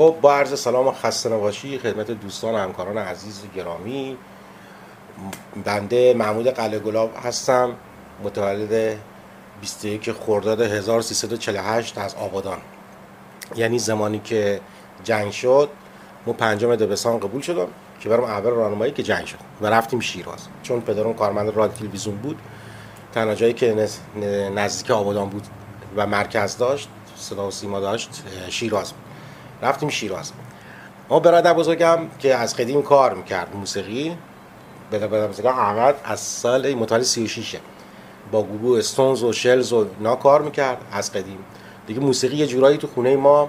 خب با عرض سلام و خسته‌نباشی خدمت دوستان و همکاران عزیز و گرامی، بنده محمود قلعه گلاب هستم، متولد 21 خرداد 1348 از آبادان. یعنی زمانی که جنگ شد من 5 دبستان قبول شدم که برام اول راهنمایی که جنگ شد و رفتیم شیراز، چون پدرم کارمند رادیو تلویزیون بود. تنها جایی که نزدیک آبادان بود و مرکز داشت، صدا و سیما داشت، شیراز بود. رفتیم شیراز. ما برادر بزرگم که از قدیم کار میکرد موسیقی، برادر بزرگم احمد از سال متولد 36 با گروه استونز و شلز و اینا کار میکرد از قدیم. دیگه موسیقی یه جورایی تو خونه ما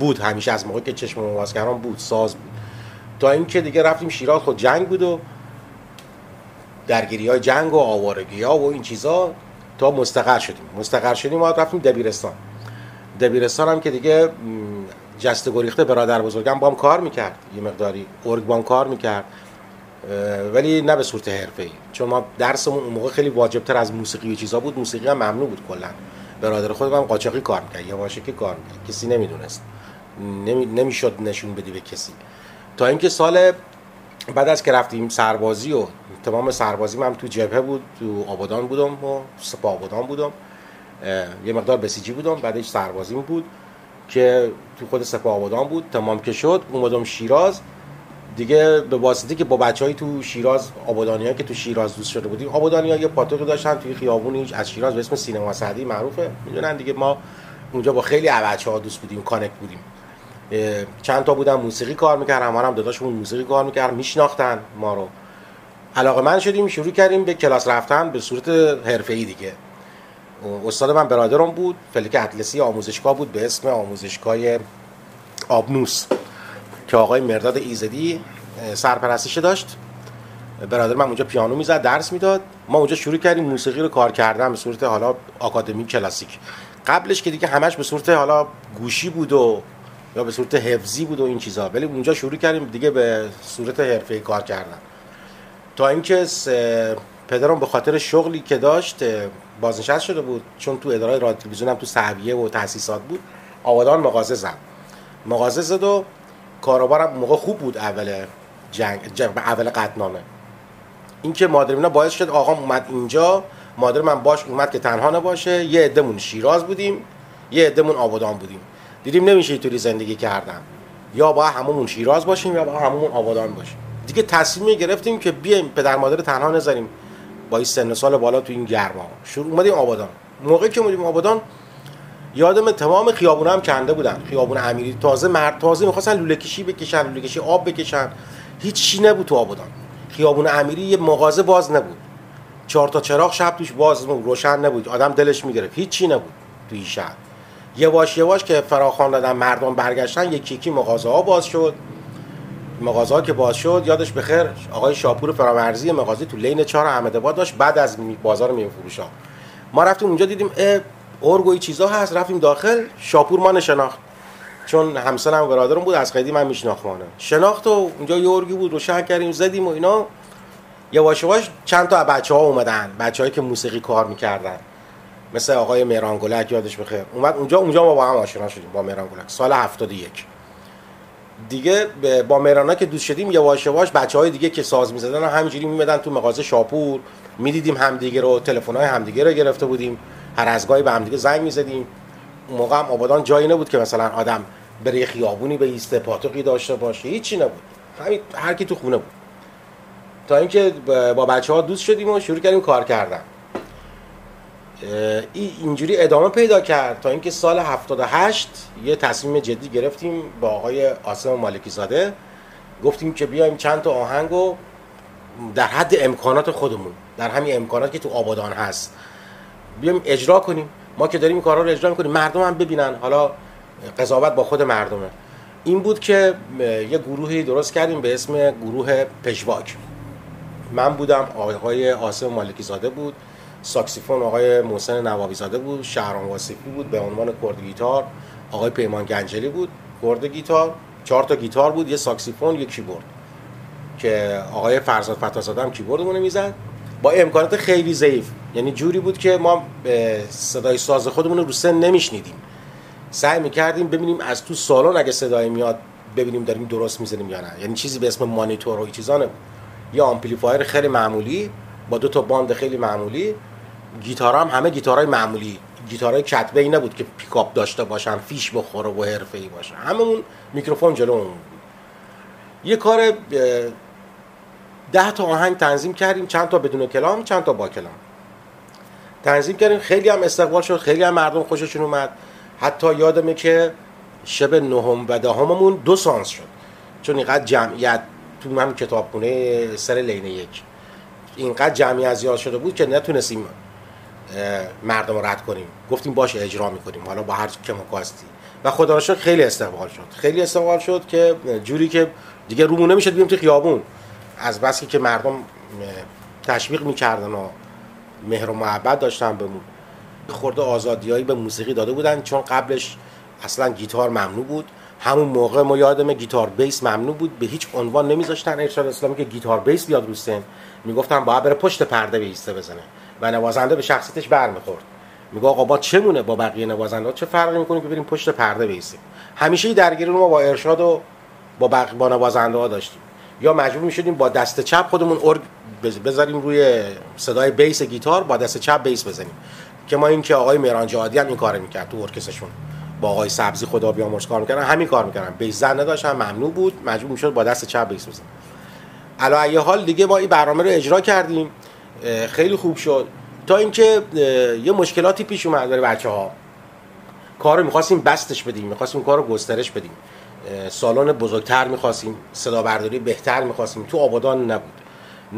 بود، همیشه از موقعی که چشم واسکران بود، ساز بود، تا اینکه دیگه رفتیم شیراز. خود جنگ بود و درگیری های جنگ و آوارگی ها و این چیزا، تا مستقر شدیم ما رفتیم دبیرستان هم که دیگه جست گریخته برادر بزرگم با هم کار میکرد، یه مقداری ارگ با هم کار میکرد، ولی نه به صورت حرفه‌ای، چون ما درسمون اون موقع خیلی واجبتر از موسیقی و چیزا بود. موسیقی هم ممنوع بود کلا. برادر خودم قاچاقی کار میکرد، یواشکی کار میکرد، کسی نمیدونست، نمیشد نشون بدی به کسی. تا اینکه سال بعد از که رفتیم سربازی و تمام سربازی من تو جبهه بود، تو آبادان بودم و سپاه آبادان بودم، یه مقدار بسیجی بودم، بعدش سربازیم بود که تو خود سپاه آبادان بود. تمام که شد اومدم شیراز دیگه، به واسطه که با بچهای تو شیراز آبادانی‌ها که تو شیراز دوست شده بودیم، آبادانی‌ها یه پاتوقی داشتن توی خیابونی از شیراز به اسم سینما سعدی، معروفه، میدونن دیگه. ما اونجا با خیلی از بچه‌ها دوست بودیم، کانکت بودیم، چند تا بودن موسیقی کار می‌کردن، ما هم داداشمون موسیقی کار می‌کرد، میشناختن ما رو. علاقه‌مند شدیم، شروع کردیم به کلاس رفتن به صورت حرفه‌ای دیگه. استاد من برادرم بود، فلک اطلسی آموزشگاه بود به اسم آموزشگاه آبنوس که آقای مرداد ایزدی سرپرستش داشت. برادر من اونجا پیانو میزد، درس میداد. ما اونجا شروع کردیم موسیقی رو کار کردن به صورت حالا آکادمی کلاسیک. قبلش که دیگه همش به صورت حالا گوشی بود و یا به صورت حفظی بود و این چیزا، ولی اونجا شروع کردیم دیگه به صورت حرفه‌ای کار کردن. تا اینکه پدرم به خاطر شغلی که داشت بازنشست شده بود، چون تو اداره رادیو تلویزیون هم تو سحویه و تاسیسات بود، آبادان مغازه زد و کاروبارم موقع خوب بود، اول جنگ اول قطعنامه. این که مادر اینا باعث شد آقام اومد اینجا، مادر من باش اومد که تنها نباشه. یه عدهمون شیراز بودیم، یه عدهمون آبادان بودیم. دیدیم نمیشه اینطوری زندگی کردن، یا با هممون شیراز باشیم یا با هممون آبادان باشیم. دیگه تصمیم گرفتیم که بیایم پدر مادر تنها نذاریم با این سن سال بالا تو این گرما. شروع اومدیم آبادان. موقعی که اومدیم آبادان یادم تمام خیابونا هم کنده بودن، خیابون امیری تازه، مرد تازه می‌خواستن لوله کشی آب بکشن، هیچ چی نبود تو آبادان. خیابون امیری یه مغازه باز نبود، 4 تا چراغ شب توش باز نبود، روشن نبود، آدم دلش می‌گرفت، هیچ چی نبود تو این شهر. یواش که فراخوان دادن، مردم برگشتن، یکی مغازه‌ها باز شد. مغازه‌ها که باز شد، یادش بخیر آقای شاپور فرامرزی مغازه تو لین 4 احمدآباد داشت، بعد از بازار میوه‌فروشا. ما رفتیم اونجا دیدیم اورگوی چیزا هست، رفتیم داخل. شاپور ما نشناخت، چون همسرم برادرم بود، از قدیم من میشناختمونه، شناخت. و اونجا یه اورگی بود، روشن کردیم، زدیم و اینا. یواش چند تا بچه‌ها اومدن، بچه‌ای که موسیقی کار می‌کردن، مثل آقای مهران گلاک یادش بخیر اومد اونجا ما با هم آشنا شدیم با مهران گلاک سال 71 دیگه. با مهرانا که دوست شدیم، یواش بچه‌های دیگه که ساز می‌زدن همینجوری میمدن تو مغازه شاپور، می‌دیدیم همدیگه رو، تلفن‌های همدیگه رو گرفته بودیم، هر از گاهی به هم دیگه زنگ می‌زدیم. اون موقع هم آبادان جایی نبود که مثلا آدم بره خیابونی به ایست پاتوقی داشته باشه، هیچی نبود، همین هر کی تو خونه بود. تا اینکه با بچه‌ها دوست شدیم و شروع کردیم کار کردن. اینجوری ادامه پیدا کرد تا اینکه سال 78 یه تصمیم جدی گرفتیم با آقای آسم مالکیزاده، گفتیم که بیایم چند تا آهنگو در حد امکانات خودمون، در همین امکانات که تو آبادان هست، بیایم اجرا کنیم. ما که داریم کارا رو اجرا می‌کنیم، مردم هم ببینن. حالا قضاوت با خود مردمه. این بود که یه گروهی درست کردیم به اسم گروه پشواک. من بودم، آقای آسم مالکیزاده بود، ساکسیفون آقای محسن نوابی زاده بود، شهرام واسفی بود به عنوان کرد گیتار، آقای پیمان گنجلی بود کرد گیتار، 4 تا گیتار بود، یه ساکسیفون، یک کیبورد که آقای فرزاد فتحزاده هم کیبوردمون میزد، با امکانات خیلی ضعیف. یعنی جوری بود که ما صدای ساز خودمون رو سن نمیشنیدیم، سعی می‌کردیم ببینیم از تو سالن اگه صدای میاد ببینیم داریم درست می‌زنیم یا نه، یعنی چیزی به اسم مانیتور و چیزا نه، یا آمپلیفایر خیلی معمولی با دو تا باند خیلی معمولی، گیتارا هم همه گیتارای معمولی، گیتارای کتبه ای نبود که پیکاپ داشته باشن، فیش بخوره و حرفه‌ای باشه، هممون میکروفون جلومون بود. یه کار 10 تا آهنگ تنظیم کردیم، چند تا بدون کلام، چند تا با کلام تنظیم کردیم، خیلی هم استقبال شد، خیلی هم مردم خوششون اومد. حتی یادمه که شب نهم و دهممون 2 سانس شد، چون اینقدر جمعیت تو هم کتابخونه سر لینه 1 اینقدر جمعیت زیاد شده بود که نتونستیم مردم رو رد کنیم، گفتیم باشه اجرا میکنیم حالا با هر کمکاستی، و خدا را شکر خیلی استقبال شد، خیلی استقبال شد که جوری که دیگه رومون نمیشد بیام تو خیابون، از بس که مردم تشویق میکردن و مهر و محبت داشتن بهمون. خورده آزادیایی به موسیقی داده بودن، چون قبلش اصلا گیتار ممنوع بود، همون موقع ما یادمه گیتار بیس ممنوع بود، به هیچ عنوان نمیذاشتن ارشاد اسلامی که گیتار بیس بیاد رو سن، میگفتن باید بره پشت پرده بیسته بزنه و نوازنده به شخصیتش برمیخورد، میگه آقا با چمونه با بقیه نوازنده چه فرقی میکنه که بریم پشت پرده بیسیم. همیشه درگیری ما با ارشاد و با نوازنده ها داشتیم، یا مجبور میشدیم با دست چپ خودمون ارگ بذاریم روی صدای بیس گیتار، با دست چپ بیس بزنیم، که ما این که آقای مهران جهادی هم این کارو میکرد تو ارکسترشون، با آقای سبزی خدا بیامرز کار میکردن، همین کار میکردن، بیس زن نداشتن ممنوع بود، مجبور میشد با دست چپ بیس بزنیم. علی ای حال دیگه ما این برنامه رو اجرا کردیم، خیلی خوب شد، تا اینکه یه مشکلاتی پیش اومد برای بچه‌ها، کارو می‌خواستیم بستش بدیم، می‌خواستیم کارو گسترش بدیم، سالن بزرگتر می‌خواستیم، صدا برداری بهتر می‌خواستیم، تو آبادان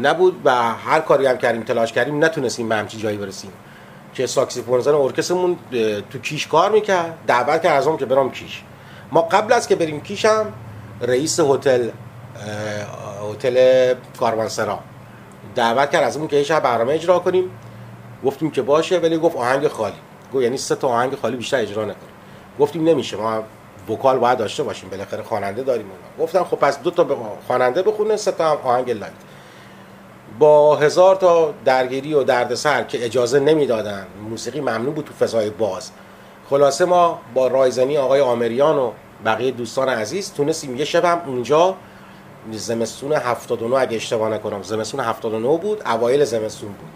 نبود و هر کاری هم کردیم تلاش کردیم نتونستیم به همچین جایی برسیم، که ساکسیفون زن ارکسترمون تو کیش کار می‌کرد، دعوت کرد ازم که برام کیش. ما قبل از که بریم کیش هم رئیس هتل کاروانسرا دعوت کرد ازمون که یه شب برنامه اجرا کنیم، گفتیم که باشه، ولی گفت آهنگ خالی، گفت یعنی 3 تا آهنگ خالی بیشتر اجرا نکنیم، گفتیم نمیشه، ما وکال باید داشته باشیم، بالاخره خواننده داریم اونا. گفتن خب پس 2 تا خواننده بخونه، 3 تا هم آهنگ لایت. با 1000 تا درگیری و دردسر که اجازه نمیدادن، موسیقی ممنوع بود تو فضای باز. خلاصه ما با رایزنی آقای عامریان و بقیه دوستان عزیز تونستیم یه شبم اونجا زمستون 79 اگه اشتباه نکنم، زمستون 79 بود، اوایل زمستون بود،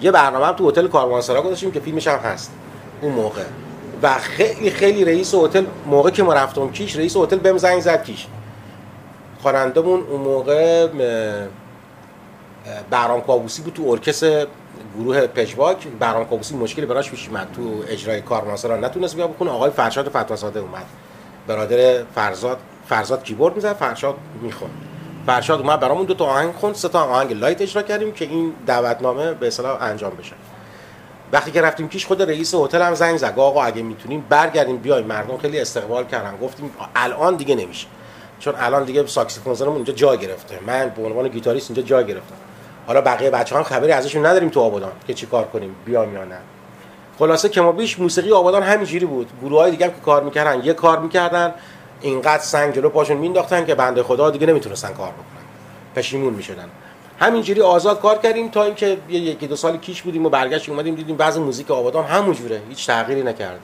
یه برنامه هم تو هتل کاروانسرا گذاشتیم که فیلمش هم هست اون موقع، و خیلی رئیس هتل موقع که ما رفتم کیش، رئیس هتل بهم زنگ زد کیش، خوانندمون اون موقع برام کابوسی بود تو ارکستر گروه پشواک، برام کابوسی مشکلی براش پیش اومد تو اجرای کاروانسرا نتونست بیا بخونه، آقای فرشاد فتحزاده اومد، برادر فرزاد کیبورد میزد، فرشاد میخوند، فرشاد اومد برامون 2 تا آهنگ خوند، 3 تا آهنگ لایت اجرا کردیم که این دعوتنامه به اصطلاح انجام بشه. وقتی که رفتیم کیش، خود رئیس هتل هم زنگ زد، آقا اگه میتونیم برگردیم بیایم، مردم خیلی استقبال کردن. گفتیم الان دیگه نمیشه، چون الان دیگه ساکسیفون زنمون اونجا جا گرفته، من به عنوان گیتاریست اینجا جا گرفتم، حالا بقیه بچه‌ها خبری ازشون نداریم تو آبادان که چیکار کنیم، بیام یا نه. خلاصه کما بیش موسیقی آبادان همینجوری بود، گروهای دیگه هم که کار میکردن یه کار میکردن، اینقدر سنگ جلو پاشون مینداختن که بنده خدا دیگه نمیتونستن کار بکنن، پشیمون میشدن. همینجوری آزاد کار کردیم تا اینکه 1-2 سال کیش بودیم و برگشتیم اومدیم دیدیم وضع موزیک آبادان همونجوره، هیچ تغییری نکرده،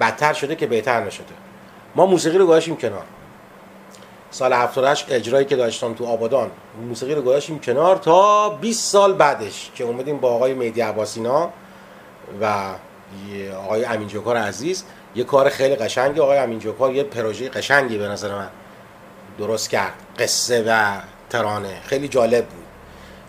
بدتر شده که بهتر نشده. ما موسیقی رو گذاشتیم کنار، سال 78 اجرایی که داشتم تو آبادان موسیقی رو گذاشتیم کنار تا 20 سال بعدش که اومدیم با آقای مهدی عباسینا و آقای امین جوکار عزیز یه کار خیلی قشنگی، آقای امین جوکار یه پروژه قشنگی به نظر من درست کرد، قصه و ترانه خیلی جالب بود،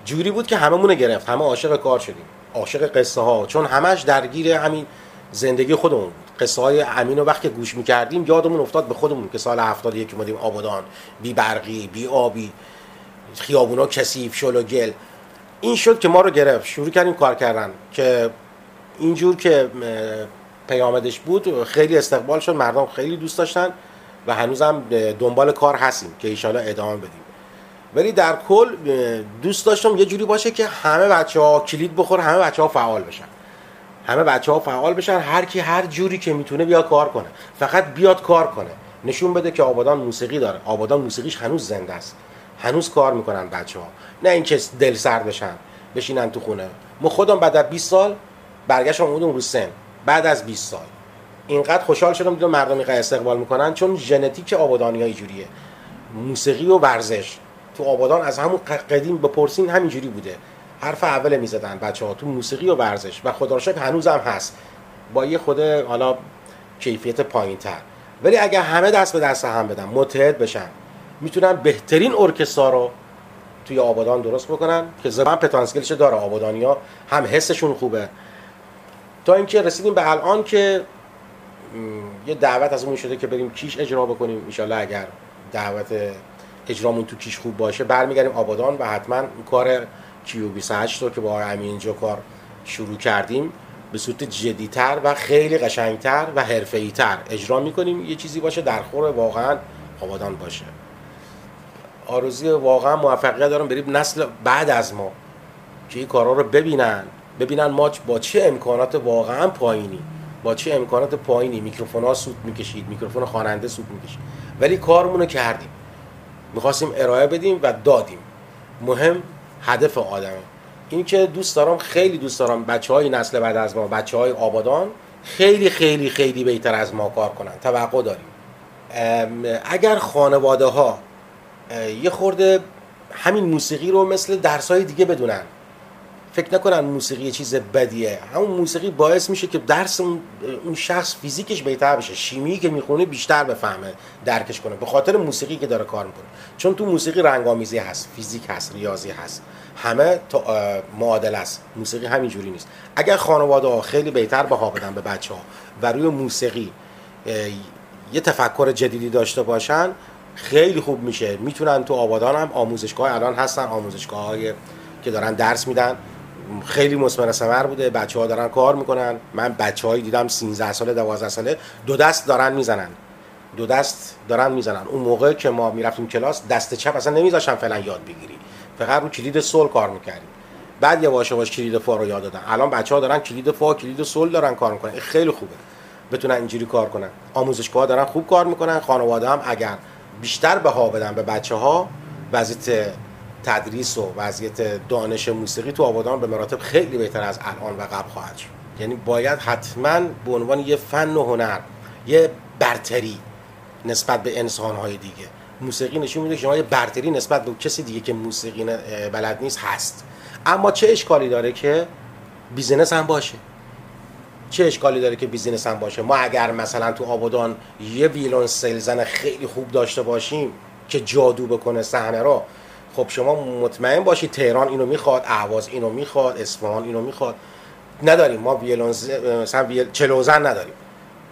جوری بود که هممون گرفت، همه عاشق کار شدیم، عاشق قصه ها، چون همش درگیر همین زندگی خودمون بود. قصه های امین رو وقتی گوش میکردیم یادمون افتاد به خودمون که سال 71 اومدیم آبادان، بی برقی بی آبی، خیابونا کثیف شل و گل، این شد که ما رو گرفت، شروع کردیم کار کردن که اینجور که پیامدش بود خیلی استقبال شد، مردم خیلی دوست داشتن و هنوزم دنبال کار هستیم که ایشالا ادامه بدیم. ولی در کل دوست داشتم یه جوری باشه که همه بچه‌ها کلید بخور، همه بچه‌ها فعال بشن، هر کی هر جوری که میتونه بیا کار کنه، فقط بیاد کار کنه، نشون بده که آبادان موسیقی داره، آبادان موسیقیش هنوز زنده است، هنوز کار میکنن بچه‌ها، نه اینکه دل سرد بشن بشینن تو خونه. ما خودم بعد از 20 سال برگشتم اومدم رو سن، بعد از 20 سال اینقدر خوشحال شدم دیدم مردم اینقدر استقبال میکنن، چون ژنتیک آبادانی‌ها اینجوریه. موسیقی و ورزش تو آبادان از همون قدیم بپرسین همینجوری بوده، حرف اول میزدن بچه‌ها تو موسیقی و ورزش، و خدا را شکر هنوزم هست، با یه خود حالا کیفیت پایین‌تر. ولی اگه همه دست به دست هم بدن، متحد بشن، میتونن بهترین ارکستر رو توی آبادان درست بکنن که زبان پتانسکلش داره. آبادانی‌ها هم حسشون خوبه. تا اینکه رسیدیم به الان که یه دعوت ازمون شده که بریم کیش اجرا بکنیم. ان شاءالله اگر دعوت اجرامون تو کیش خوب باشه برمیگردیم آبادان و حتما کار کیو 28 رو که با امین جو کار شروع کردیم به صورت جدی‌تر و خیلی قشنگتر و حرفه‌ای‌تر اجرا می‌کنیم. یه چیزی باشه در خور واقعا آبادان باشه. آرزوی واقعا موفقیت دارم بریم نسل بعد از ما که این کارا رو ببینن ما با چه امکانات واقعا پایینی، با چه امکانات پایینی میکروفون‌ها سوت می‌کشید، میکروفون خواننده سوت می‌کشید، ولی کارمون رو کردیم، می‌خواستیم ارائه بدیم و دادیم. مهم هدف آدمه. این که دوست دارم، خیلی دوست دارم بچه‌های نسل بعد از ما، بچه‌های آبادان خیلی خیلی خیلی بهتر از ما کار کنن. توقع داریم اگر خانواده‌ها یه خورده همین موسیقی رو مثل درس‌های دیگه بدونن، فکر نکنن موسیقی یه چیز بدیه. همون موسیقی باعث میشه که درس اون شخص فیزیکش بهتر بشه، شیمی که میخونه بیشتر بفهمه، درکش کنه، به خاطر موسیقی که داره کار میکنه. چون تو موسیقی رنگامیزی هست، فیزیک هست، ریاضی هست، همه معادله است. موسیقی همینجوری نیست. اگر خانواده ها خیلی بهتر بها بدن به بچه ها و روی موسیقی یه تفکر جدیدی داشته باشن، خیلی خوب میشه. میتونن تو آبادان هم آموزشگاه الان هستن، آموزشگاهایی که دارن درس میدن، خیلی مثمر ثمر بوده. بچه‌ها دارن کار میکنن. من بچه‌هایی دیدم 13 ساله 12 ساله دو دست دارن میزنن. اون موقع که ما میرفتیم کلاس دست چپ اصلا نمیذاشتن فعلا یاد بگیری، فقط رو کلید سول کار میکردیم. بعد یواش یواش کلید فا رو یاد دادن. الان بچه‌ها دارن کلید فا، کلید سول دارن کار میکنن. خیلی خوبه بتونن اینجوری کار کنن. آموزشگاه‌ها دارن خوب کار میکنن. خانواده هم اگر بیشتر بها بدن به بچه‌ها، وضعیت تدریس و وضعیت دانش موسیقی تو آبادان به مراتب خیلی بهتر از الان و قبل خواهد شد. یعنی باید حتما به عنوان یه فن و هنر یه برتری نسبت به انسان‌های دیگه، موسیقی نشون میده که شما یه برتری نسبت به کسی دیگه که موسیقی بلد نیست هست. اما چه اشکالی داره که بیزینس هم باشه؟ ما اگر مثلا تو آبادان یه ویلون سیلزن خیلی خوب داشته باشیم که جادو بکنه صحنه رو، خب شما مطمئن باشید تهران اینو میخواد، اهواز اینو میخواد، اصفهان اینو میخواد. نداریم ما چلوزن نداریم،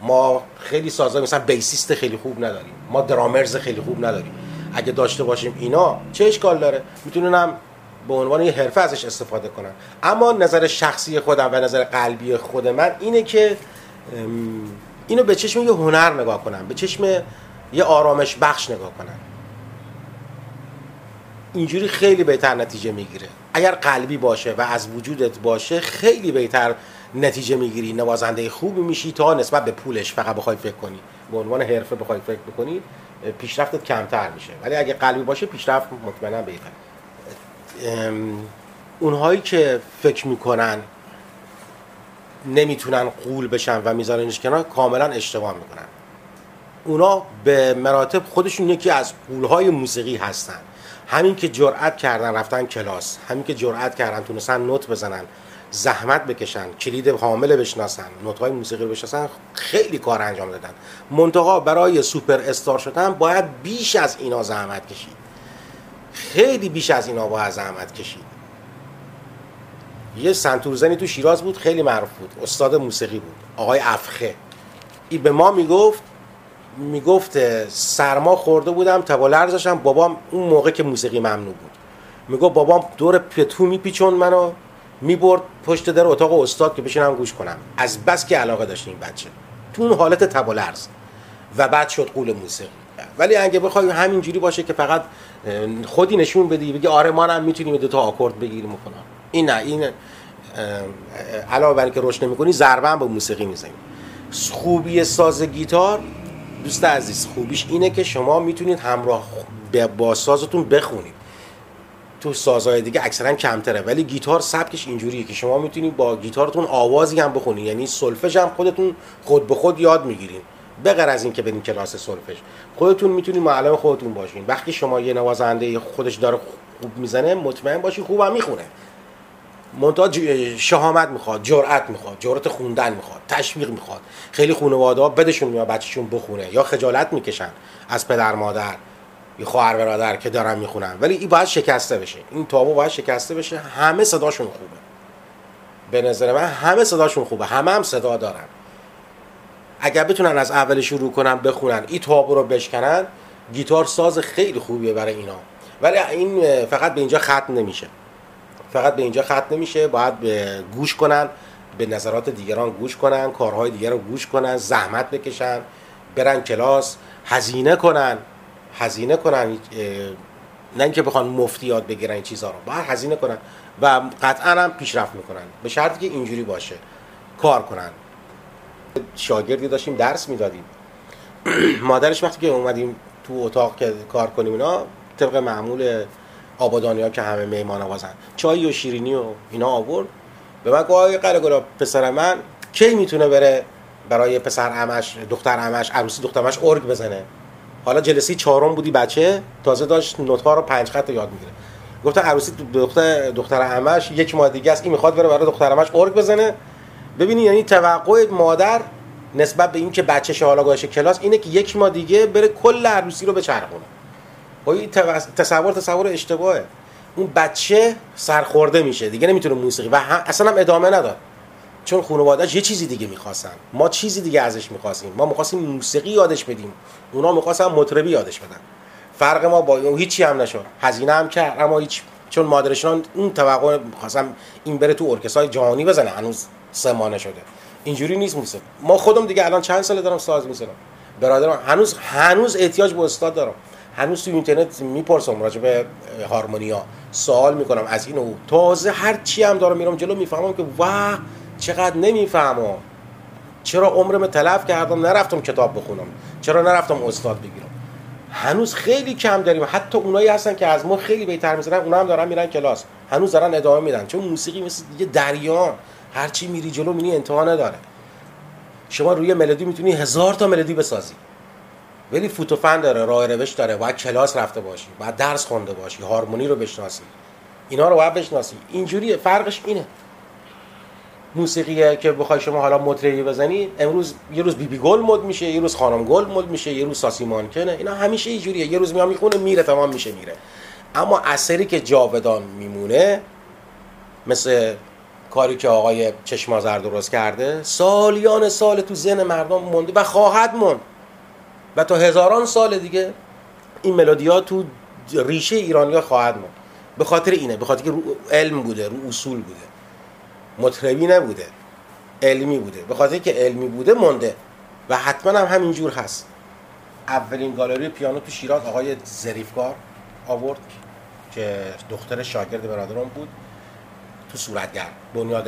ما خیلی سازا مثلا بیسیست خیلی خوب نداریم، ما درامرز خیلی خوب نداریم. اگه داشته باشیم اینا چه اشکال داره؟ میتونن به عنوان یه حرفه ازش استفاده کنن. اما نظر شخصی خودم و نظر قلبی خود من اینه که اینو به چشم یه هنر نگاه کنم، به چشم یه آرامش بخش نگاه کنم. اینجوری خیلی بهتر نتیجه میگیره. اگر قلبی باشه و از وجودت باشه خیلی بهتر نتیجه میگیری، نوازنده خوبی میشی تا نسبت به پولش فقط بخوای فکر کنی. به عنوان حرفه بخوای فکر بکنی پیشرفتت کمتر میشه، ولی اگه قلبی باشه پیشرفت مطمئنا بهتره. اونهایی که فکر میکنن نمیتونن قول بشن و میذارنش کنار کاملا اشتباه میکنن. اونا به مراتب خودشون یکی از قولهای موسیقی هستن. همین که جرأت کردن رفتن کلاس، همین که جرأت کردن تونستن نوت بزنن، زحمت بکشن، کلید حامله بشناسن، نوت‌های موسیقی رو بشناسن، خیلی کار انجام دادن. منتها برای سوپر استار شدن باید بیش از اینا زحمت کشید. خیلی بیش از اینا باید زحمت کشید. یه سنتورزنی تو شیراز بود، خیلی معروف بود، استاد موسیقی بود، آقای افخه ای. به ما میگفت سرما خورده بودم، تبا لرزشم، بابام اون موقع که موسیقی ممنوع بود، میگفت بابام دور پتو میپیچون، منو میبرد پشت در اتاق استاد که بشینم گوش کنم، از بس که علاقه داشت این بچه تو اون حالت تبا لرز. و بعد شد قول موسیقی. ولی اگه بخوای همینجوری باشه که فقط خودی نشون بدی بگی آره ما هم میتونیم دو تا آکورد بگیریم و فلان، این نه، این علاوه بر اینکه روش نمی‌کنی ضربه هم به موسیقی میزنی. خوبی ساز گیتار دوست عزیز، خوبیش اینه که شما میتونید همراه با سازتون بخونید. تو سازهای دیگه اکثرا کمتره، ولی گیتار سبکش اینجوریه که شما میتونید با گیتارتون آوازی هم بخونید، یعنی سولفژ هم خودتون خود به خود یاد میگیرید، بغیر از اینکه برین کلاس سولفژ خودتون میتونید معلم خودتون باشین. وقتی شما یه نوازنده خودش داره خوب میزنه مطمئن باشی خوبم میخونه، منتها شهامت میخواد، جرأت میخواد، جرأت خوندن میخواد، تشویق میخواد. خیلی خانواده‌ها بدشون میاد بچه‌شون بخونه یا خجالت میکشن از پدر مادر یا خواهر برادر که دارن میخونن، ولی این باید شکسته بشه، این تابو باید شکسته بشه. همه صداشون خوبه، به نظر من همه صداشون خوبه، همه هم صدا دارن. اگر بتونن از اول شروع کنن بخونن، این تابو رو بشکنن، گیتار ساز خیلی خوبیه برای اینا. ولی این فقط به اینجا ختم نمیشه، فقط به اینجا ختم نمیشه، باید به گوش کنن، به نظرات دیگران گوش کنن، کارهای دیگر رو گوش کنن، زحمت بکشن، برن کلاس، هزینه کنن، هزینه کنن، نه اینکه بخوان مفت یاد بگیرن این چیزها رو، باید هزینه کنن و قطعا هم پیشرفت میکنن، به شرطی که اینجوری باشه، کار کنن. شاگردی داشتیم درس میدادیم، مادرش وقتی که اومدیم تو اتاق که کار کنیم اینا، طبق معمول آبادانی‌ها که همه میهمان نوازن، چای و شیرینی و اینا آورد به من گفت آقای قلعه گلاب پسر من کی میتونه بره برای پسر عمش، دختر عمش، عروسی دختر عمش ارگ بزنه؟ حالا جلسه چهارم بودی، بچه تازه داشت نوت‌ها رو 5 خط یاد میگیره. گفتن عروسی دختر عمش 1 ماه دیگه است، این میخواد بره برای دختر عمش ارگ بزنه. ببینید یعنی توقع مادر نسبت به این که بچه‌ش حالا گاشه کلاس اینه که 1 ماه دیگه بره کل عروسی رو بچرخونه. این تصور اشتباهه. اون بچه سرخورده میشه دیگه، نمیتونه موسیقی و اصلا هم ادامه نداد، چون خانواده‌اش یه چیزی دیگه میخواستن، ما چیزی دیگه ازش میخواستیم، ما میخواستیم موسیقی یادش بدیم، اونا میخواستن مطربی یادش بدن. فرق ما با اون هیچی هم نشد، هزینه هم کرد اما هیچ، چون مادرشان اون توقع میخواستن این بره تو ارکسترهای جهانی بزنه، هنوز 3 ماه شده. اینجوری نیست موسیقی. ما خودم دیگه الان چند ساله دارم ساز میزنم، برادرم هنوز احتیاج به استاد دارم، هنوز تو اینترنت میپرسم راجع به هارمونیا، سوال میکنم از این و تازه هر چی هم دارم میرم جلو میفهمم که واه چقدر نمیفهمم، چرا عمرم تلف کردم نرفتم کتاب بخونم، چرا نرفتم استاد بگیرم. هنوز خیلی کم داریم، حتی اونایی هستن که از ما خیلی بهتر میزنن، اونا هم دارن میرن کلاس، هنوز دارن ادامه میدن، چون موسیقی مثل یه دریا، هر چی میری جلو میبینی انتها نداره. شما روی ملودی میتونی 1000 تا ملودی بسازی، ولی فوتوفن داره، راه روش داره، باید کلاس رفته باشی، باید درس خونده باشی، هارمونی رو بشناسی، اینا رو باید بشناسی. اینجوری فرقش اینه. موسیقیه که بخوای شما حالا مطربی بزنی، امروز یه روز بیبی گل مد میشه، یه روز خانم گل مد میشه، یه روز ساسی مانکنه، اینا همیشه اینجوریه، یه روز میام میخونه میره تمام میشه میره. اما اثری که جاودان میمونه، مثل کاری که آقای چشمازرد درست کرده، سالیان سال تو ذهن مردم مونده و خواهد موند و تا هزاران سال دیگه این ملودی‌ها تو ریشه ایرانی‌ها خواهد موند. به خاطر اینه، به خاطر که رو علم بوده، رو اصول بوده، مطربی نبوده، علمی بوده. به خاطر که علمی بوده مونده و حتما هم همینجور هست. اولین گالری پیانو تو شیراز آقای ظریفکار آورد که دختر شاگرد برادرم بود، تو صورتگر بنیاد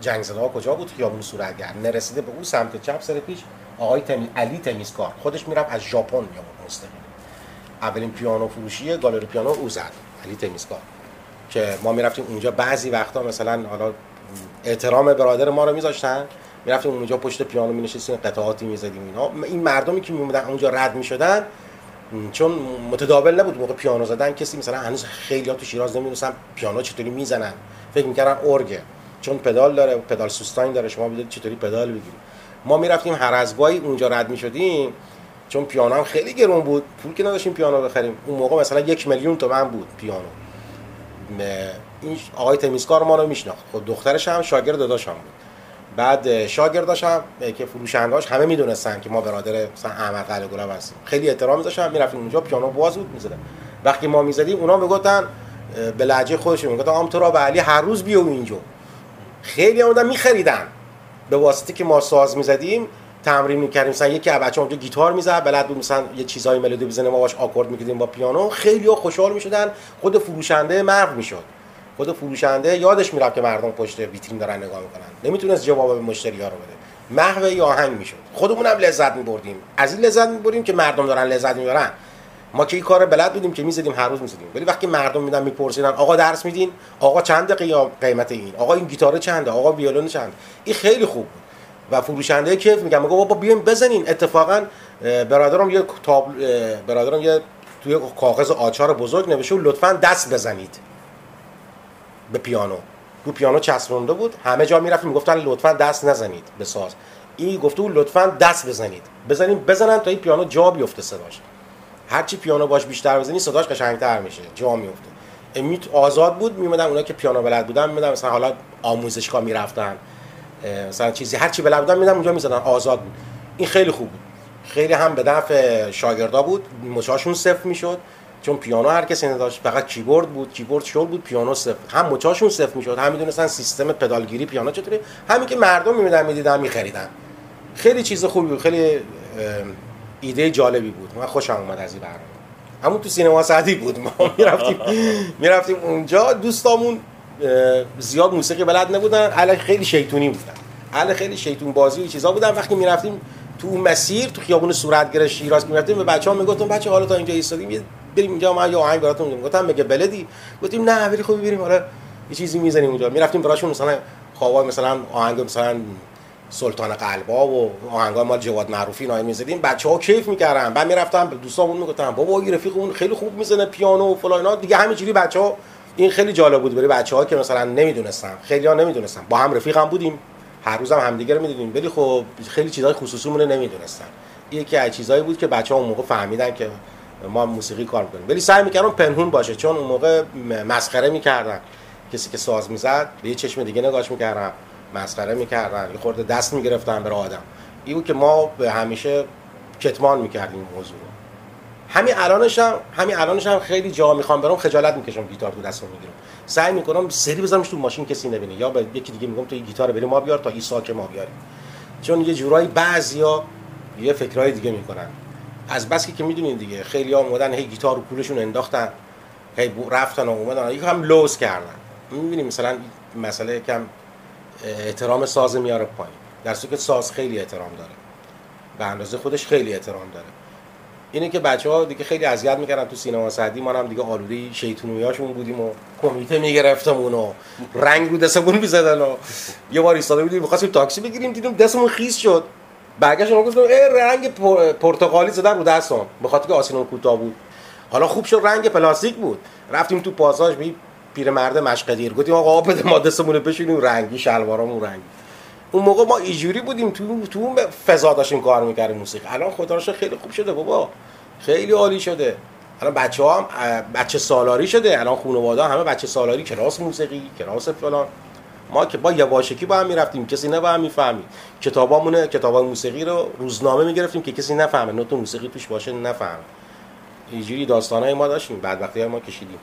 جنگزده‌ها کجا بود، خیابون صورتگر، نرسیده به اون سمت چپ سر پیش آقای علی تمیزکار خودش میرفت از ژاپن میام مستقیم. اولین پیانو فروشی گالری پیانو او زد، علی تمیزکار، که ما میرفتیم اونجا بعضی وقتا مثلا حالا احترام برادر ما رو میذاشتن، میرفتیم اونجا پشت پیانو مینشستیم قطعاتی میزدیم اینا. این مردمی که میومدن اونجا رد میشدن چون متداول نبود موقع پیانو زدن، کسی مثلا هنوز خیلی‌ها تو شیراز نمیدونن پیانو چطوری میزنن، فکر میکردن ارگه چون پدال داره، پدال سوستاین داره، شما میدونید چطوری پدال بگیرید. ما میرفتیم هر از گاهی اونجا رد میشدیم، چون پیانو هم خیلی گران بود، پول که نداشتیم پیانو بخریم، اون موقع مثلا 1 میلیون تومان بود پیانو. این آقای تمیزکار ما رو میشناخت، خب دخترش هم شاگرد داداشم بود، بعد شاگرداش هم که فروشندهاش همه میدونستن که ما برادر مثلا احمد قلعه گلاب هستیم، خیلی احترام میذاشتن. میرفتیم اونجا پیانو باز بود میزدن، وقتی ما میزدیم اونا میگفتن به لهجه خودشون، میگفتن عام تو را به علی هر روز بیا اینجا. خیلی اومدن میخریدن، به واسطه که ما ساز می‌زدیم تمرین می‌کردیم، مثلا یکی از بچه‌ها اونجا گیتار می‌زد بلد بود مثلا یه چیزای ملودی بزنه، ما باش آکورد می‌کردیم با پیانو، خیلی‌ها خوشحال می‌شدن. خود فروشنده مرد می‌شد، خود فروشنده یادش می‌رفت که مردم پشت ویترین دارن نگاه می‌کنن، نمی‌تونست جواب مشتری‌ها رو بده، محو یه آهنگ می‌شد. خودمون هم لذت می‌بردیم، از این لذت می‌بردیم که مردم دارن لذت می‌برن. ما که این کار بلد بودیم که میزدیم، هر روز میزدیم. ولی وقتی مردم میدن میپرسیدن آقا درس میدین؟ آقا چند قیمت این؟ آقا این گیتاره چنده؟ آقا ویولن چند؟ این خیلی خوب بود و فروشنده کیف میگم بابا بیایم بزنین. اتفاقا برادرم یه توی کاغذ آچار بزرگ نوشته لطفاً دست بزنید به پیانو. رو پیانو چسبونده بود، همه جا میرفت میگفتن لطفاً دست نزنید به ساز. این گفته بود لطفاً دست بزنید. بزنن تا این پیانو جا بیفته صداش. هرچی پیانو باش بیشتر بزنی صداش قشنگتر میشه، جا میفته. امیت آزاد بود، میمدن اونا که پیانو بلد بودن میمدن مثلا حالا آموزشگاه میرفتن. مثلا چیزی هرچی بلد بودن میمدن اونجا میزدن، آزاد بود. این خیلی خوب بود. خیلی هم به نفع شاگردا بود، مچاشون صفر میشد چون پیانو هر کسی نداشت، فقط کیبورد بود، کیبورد شل بود، پیانو صفر. هم مچاشون صفر میشد، هم میدونستن سیستم پدالگیری پیانو چطوری، همین که مردم میدیدن میخریدن. خیلی چیز خوبی بود، خیلی ایده جالبی بود، من خوشم اومد از این برنامه. همون تو سینما سعدی بود، ما میرفتیم اونجا. دوستامون زیاد موسیقی بلد نبودن، علی خیلی شیطونی بودن، علی خیلی شیطون بازی و چیزا بودن. وقتی میرفتیم تو مسیر تو خیابون صورتگر شیراز میرفتیم به بچه‌ها میگفتم بچه حالا تا اینجا ایستادیم بریم اینجا، من یه آهنگ براتون میگم. گفتم مگه بلدی؟ گفتیم نه ولی خوب بریم حالا یه چیزی میزنیم اونجا. میرفتیم براشون مثلا خواوا، مثلا آهنگ مثلا سلطان قلبا و آهنگای مال جواد معروفی اینا میزدیم، بچه‌ها کیف میکردن. بعد میرفتم به دوستامون میگفتم بابا این رفیقمون خیلی خوب میزنه پیانو و فلان اینا دیگه، همینجوری بچه‌ها. این خیلی جالب بود برای بچه‌ها که مثلا نمیدونستم، خیلی‌ها نمیدونستم. با هم رفیقم بودیم، هر روزم همدیگه رو می‌دیدیم، ولی خب خیلی چیزای خصوصیمون رو نمی‌دونستن. یکی از چیزایی بود که بچه‌ها اون موقع فهمیدن که ما موسیقی کار می‌کنیم. ولی سعی می‌کردم پنهون باشه، چون اون موقع مسخره می‌کردن. کسی که ساز می‌زد به یه چشم دیگه نگاهش می‌کردن، مسخره می‌کردن، یه خورده دست می‌گرفتن برای آدم. اینو که ما همیشه کتمان می‌کردیم موضوع رو. همین الانش هم خیلی جا می‌خوام برام خجالت می‌کشم گیتار تو دستم می‌گیرم. سعی میکنم سری بذارمش تو ماشین کسی نبینه، یا به یکی دیگه میگم تو این گیتار بریم ما بیار تا این ساک ما بیاریم، چون یه جورایی بعضیا یه فکرای دیگه میکنن از بس که میدونین دیگه. خیلی ها اومدن هی گیتار رو پولشون انداختن، هی رفتن و اومدن یکم لوس کردن. میبینیم مثلا مسئله یکم احترام ساز میاره پایین، در صورتی که ساز خیلی احترام داره، به اندازه خودش خیلی احترام داره. اینه که بچه‌ها دیگه خیلی اذیت می‌کردن تو سینما سعدی. ما هم دیگه آلوده شیطونیاشون بودیم و کمیته می‌گرفتمون و رنگ رو دستمون می‌زدن. و یه بار ایستاده بودیم می‌خواستیم تاکسی بگیریم، دیدیم دستمون خیس شد، برگشتم گفتم رنگ پرتقالی زدن رو دستم، به خاطر که آسینم کوتاه بود. حالا خوب شد رنگ پلاستیک بود. رفتیم تو پاساژ به پیرمرد مشقدیر گفتیم آقا آب بده ما دستمون رو بشونیم، رنگی شلوارمون رنگی. اون موقع ما اینجوری بودیم، تو اون فضا داشتیم کار می‌کردیم موسیقی. الان خدا رو شکر خیلی خوب شده بابا، خیلی عالی شده. الان بچه‌ها هم بچه سالاری شده، الان خانواده‌ها همه بچه سالاری، کلاس موسیقی، کلاس فلان. ما که با یواشکی با هم می‌رفتیم، کسی نه با هم می‌فهمید. کتابامونه، کتابای موسیقی رو روزنامه می‌گرفتیم که کسی نفهمه، نوت موسیقی توش باشه نفهمه. اینجوری داستانای ما داشتیم، بعد وقتی ما کشیدیم.